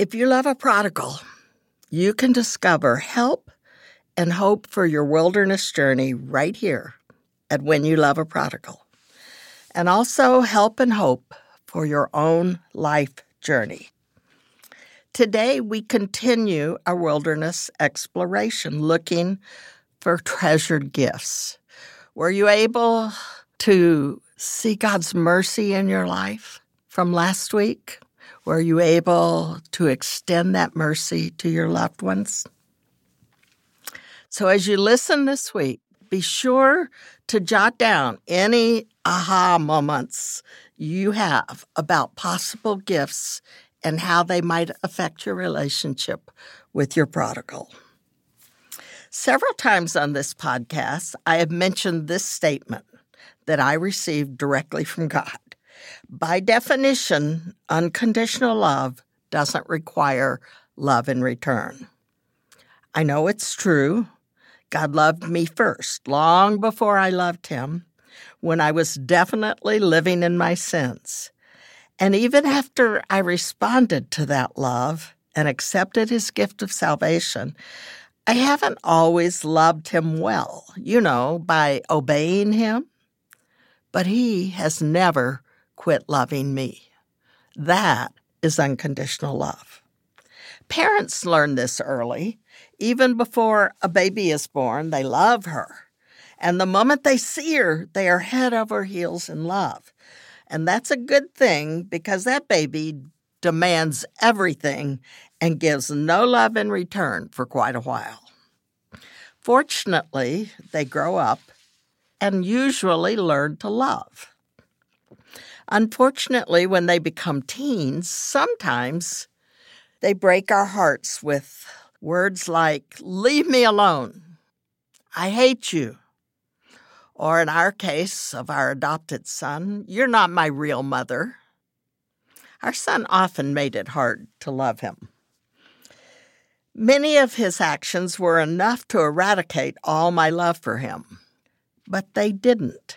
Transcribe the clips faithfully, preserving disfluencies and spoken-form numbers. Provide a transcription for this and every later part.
If you love a prodigal, you can discover help and hope for your wilderness journey right here at When You Love a Prodigal, and also help and hope for your own life journey. Today, we continue our wilderness exploration, looking for treasured gifts. Were you able to see God's mercy in your life from last week? Were you able to extend that mercy to your loved ones? So as you listen this week, be sure to jot down any aha moments you have about possible gifts and how they might affect your relationship with your prodigal. Several times on this podcast, I have mentioned this statement that I received directly from God. By definition, unconditional love doesn't require love in return. I know it's true. God loved me first, long before I loved him, when I was definitely living in my sins. And even after I responded to that love and accepted his gift of salvation, I haven't always loved him well, you know, by obeying him. But he has never quit loving me. That is unconditional love. Parents learn this early. Even before a baby is born, they love her. And the moment they see her, they are head over heels in love. And that's a good thing, because that baby demands everything and gives no love in return for quite a while. Fortunately, they grow up and usually learn to love. Unfortunately, when they become teens, sometimes they break our hearts with words like, "Leave me alone," "I hate you," or in our case of our adopted son, "You're not my real mother." Our son often made it hard to love him. Many of his actions were enough to eradicate all my love for him, but they didn't.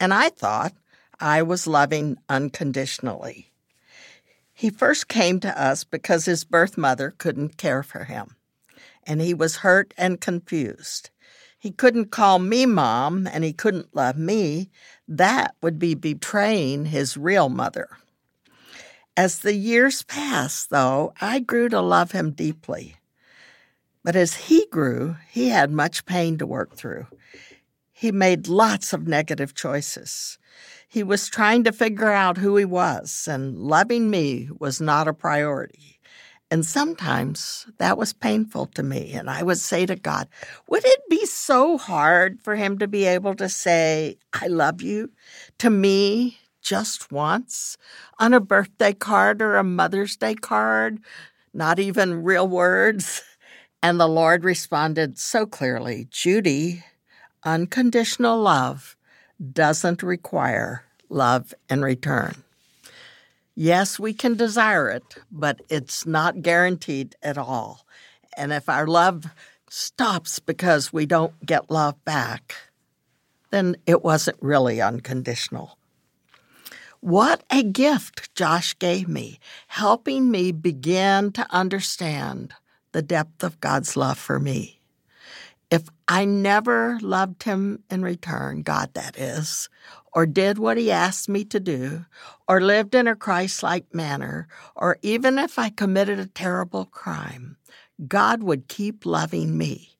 And I thought I was loving unconditionally. He first came to us because his birth mother couldn't care for him, and he was hurt and confused. He couldn't call me mom, and he couldn't love me. That would be betraying his real mother. As the years passed, though, I grew to love him deeply. But as he grew, he had much pain to work through. He made lots of negative choices. He was trying to figure out who he was, and loving me was not a priority. And sometimes that was painful to me, and I would say to God, would it be so hard for him to be able to say, "I love you," to me just once, on a birthday card or a Mother's Day card, not even real words? And the Lord responded so clearly, "Judy, unconditional love doesn't require love in return." Yes, we can desire it, but it's not guaranteed at all. And if our love stops because we don't get love back, then it wasn't really unconditional. What a gift Josh gave me, helping me begin to understand the depth of God's love for me. If I never loved him in return, God that is, or did what he asked me to do, or lived in a Christ-like manner, or even if I committed a terrible crime, God would keep loving me.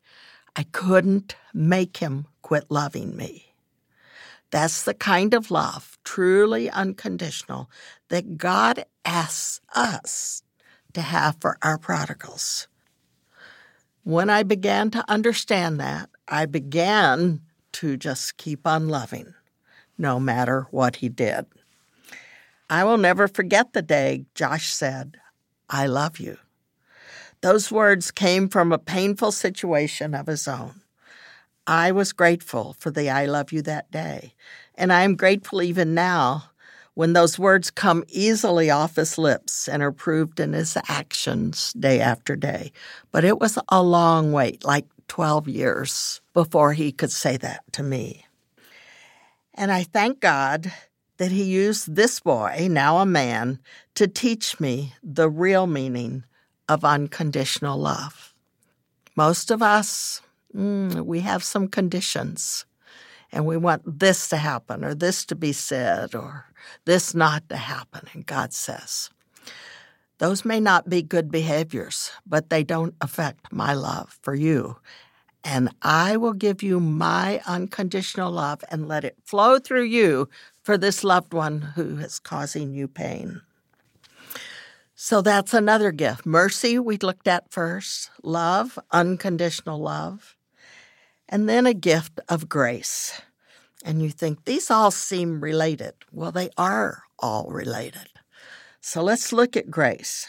I couldn't make him quit loving me. That's the kind of love, truly unconditional, that God asks us to have for our prodigals. When I began to understand that, I began to just keep on loving, no matter what he did. I will never forget the day Josh said, "I love you." Those words came from a painful situation of his own. I was grateful for the "I love you" that day, and I am grateful even now when those words come easily off his lips and are proved in his actions day after day. But it was a long wait, like twelve years, before he could say that to me. And I thank God that he used this boy, now a man, to teach me the real meaning of unconditional love. Most of us, mm, we have some conditions, and we want this to happen or this to be said or this not to happen, and God says, those may not be good behaviors, but they don't affect my love for you. And I will give you my unconditional love and let it flow through you for this loved one who is causing you pain. So that's another gift. Mercy, we looked at first. Love, unconditional love. And then a gift of grace. And you think, these all seem related. Well, they are all related. So let's look at grace.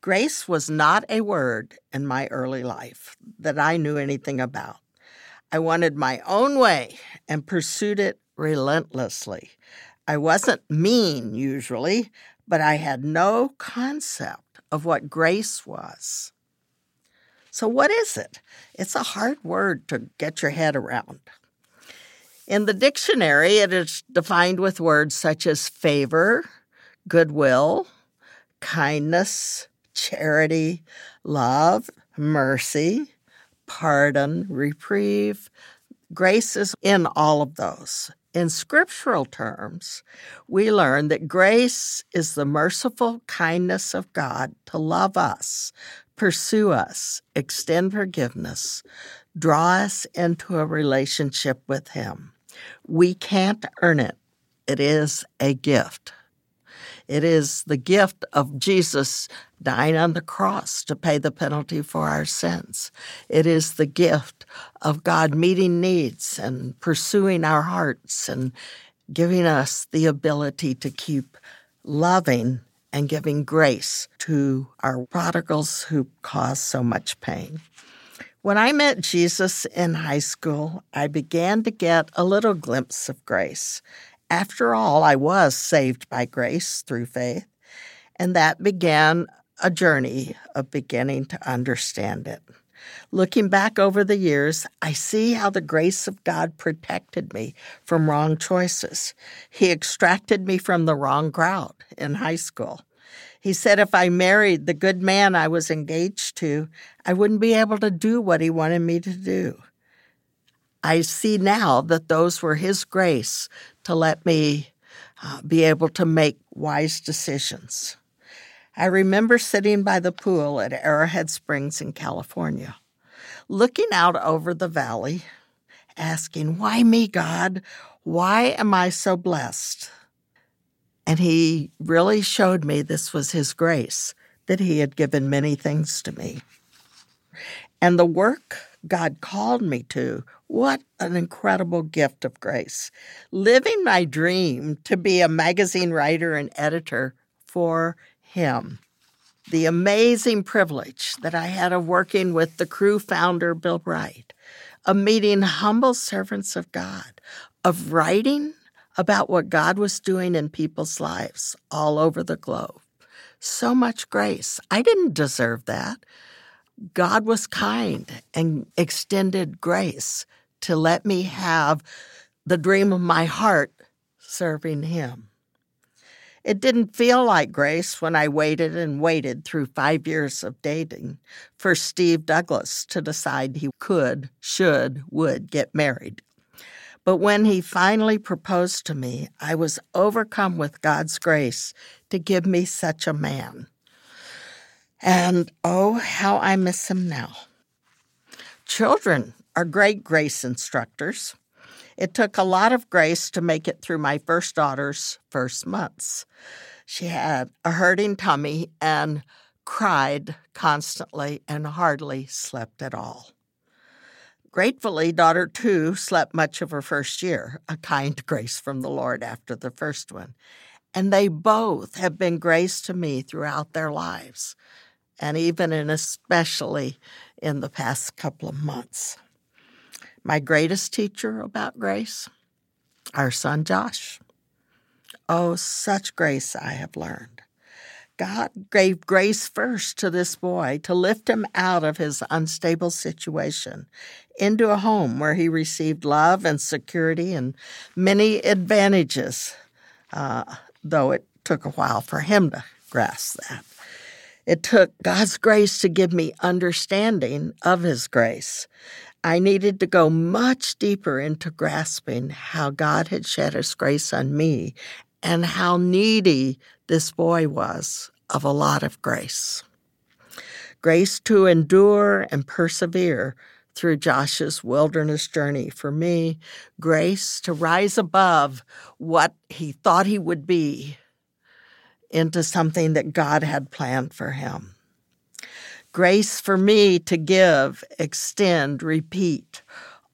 Grace was not a word in my early life that I knew anything about. I wanted my own way and pursued it relentlessly. I wasn't mean usually, but I had no concept of what grace was. So what is it? It's a hard word to get your head around. In the dictionary, it is defined with words such as favor, goodwill, kindness, charity, love, mercy, pardon, reprieve. Grace is in all of those. In scriptural terms, we learn that grace is the merciful kindness of God to love us, pursue us, extend forgiveness, draw us into a relationship with Him. We can't earn it. It is a gift. It is the gift of Jesus dying on the cross to pay the penalty for our sins. It is the gift of God meeting needs and pursuing our hearts and giving us the ability to keep loving and giving grace to our prodigals who cause so much pain. When I met Jesus in high school, I began to get a little glimpse of grace. After all, I was saved by grace through faith, and that began a journey of beginning to understand it. Looking back over the years, I see how the grace of God protected me from wrong choices. He extracted me from the wrong crowd in high school. He said if I married the good man I was engaged to, I wouldn't be able to do what he wanted me to do. I see now that those were His grace to let me uh, be able to make wise decisions. I remember sitting by the pool at Arrowhead Springs in California, looking out over the valley, asking, why me, God? Why am I so blessed? And He really showed me this was His grace, that He had given many things to me. And the work God called me to, what an incredible gift of grace. Living my dream to be a magazine writer and editor for Him. The amazing privilege that I had of working with the crew founder, Bill Bright, of meeting humble servants of God, of writing about what God was doing in people's lives all over the globe. So much grace. I didn't deserve that. God was kind and extended grace to let me have the dream of my heart serving Him. It didn't feel like grace when I waited and waited through five years of dating for Steve Douglas to decide he could, should, would get married. But when he finally proposed to me, I was overcome with God's grace to give me such a man. And oh, how I miss him now. Children are great grace instructors. It took a lot of grace to make it through my first daughter's first months. She had a hurting tummy and cried constantly and hardly slept at all. Gratefully, daughter two slept much of her first year, a kind grace from the Lord after the first one. And they both have been grace to me throughout their lives, and even and especially in the past couple of months. My greatest teacher about grace, our son Josh. Oh, such grace I have learned. God gave grace first to this boy to lift him out of his unstable situation into a home where he received love and security and many advantages uh, though it took a while for him to grasp that. It took God's grace to give me understanding of his grace. I needed to go much deeper into grasping how God had shed his grace on me and how needy this boy was of a lot of grace. Grace to endure and persevere through Josh's wilderness journey for me. Grace to rise above what he thought he would be into something that God had planned for him. Grace for me to give, extend, repeat,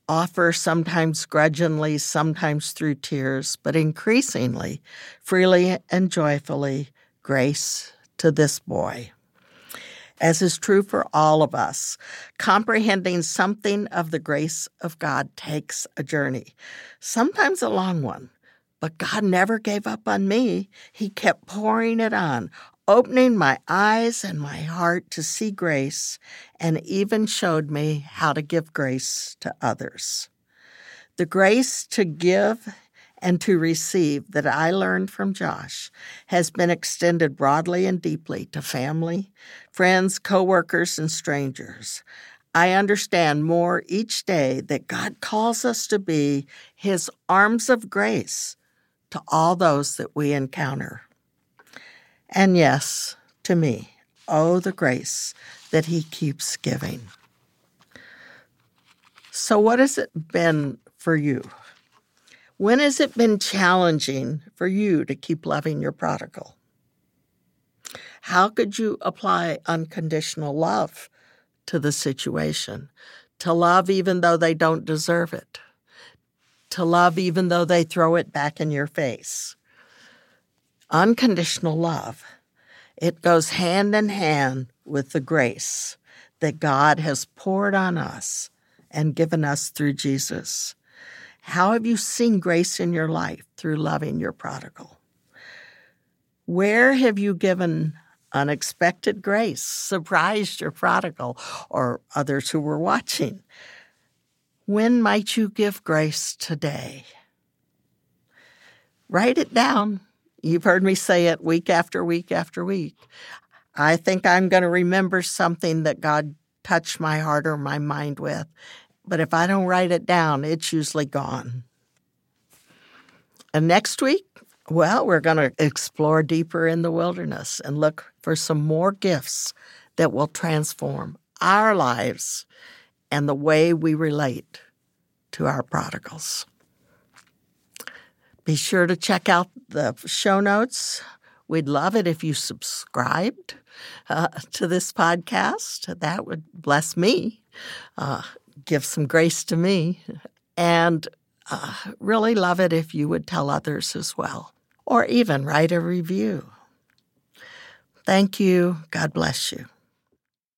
offer sometimes grudgingly, sometimes through tears, but increasingly, freely and joyfully, grace to this boy. As is true for all of us, comprehending something of the grace of God takes a journey, sometimes a long one, but God never gave up on me. He kept pouring it on, opening my eyes and my heart to see grace, and even showed me how to give grace to others. The grace to give and to receive that I learned from Josh has been extended broadly and deeply to family, friends, coworkers, and strangers. I understand more each day that God calls us to be his arms of grace to all those that we encounter. And yes, to me, oh, the grace that he keeps giving. So what has it been for you? When has it been challenging for you to keep loving your prodigal? How could you apply unconditional love to the situation? To love even though they don't deserve it. To love even though they throw it back in your face. Unconditional love, it goes hand in hand with the grace that God has poured on us and given us through Jesus. How have you seen grace in your life through loving your prodigal? Where have you given unexpected grace, surprised your prodigal or others who were watching? When might you give grace today? Write it down. You've heard me say it week after week after week. I think I'm going to remember something that God touched my heart or my mind with. But if I don't write it down, it's usually gone. And next week, well, we're going to explore deeper in the wilderness and look for some more gifts that will transform our lives and the way we relate to our prodigals. Be sure to check out the show notes. We'd love it if you subscribed uh, to this podcast. That would bless me. Uh Give some grace to me, and uh, really love it if you would tell others as well, or even write a review. Thank you. God bless you.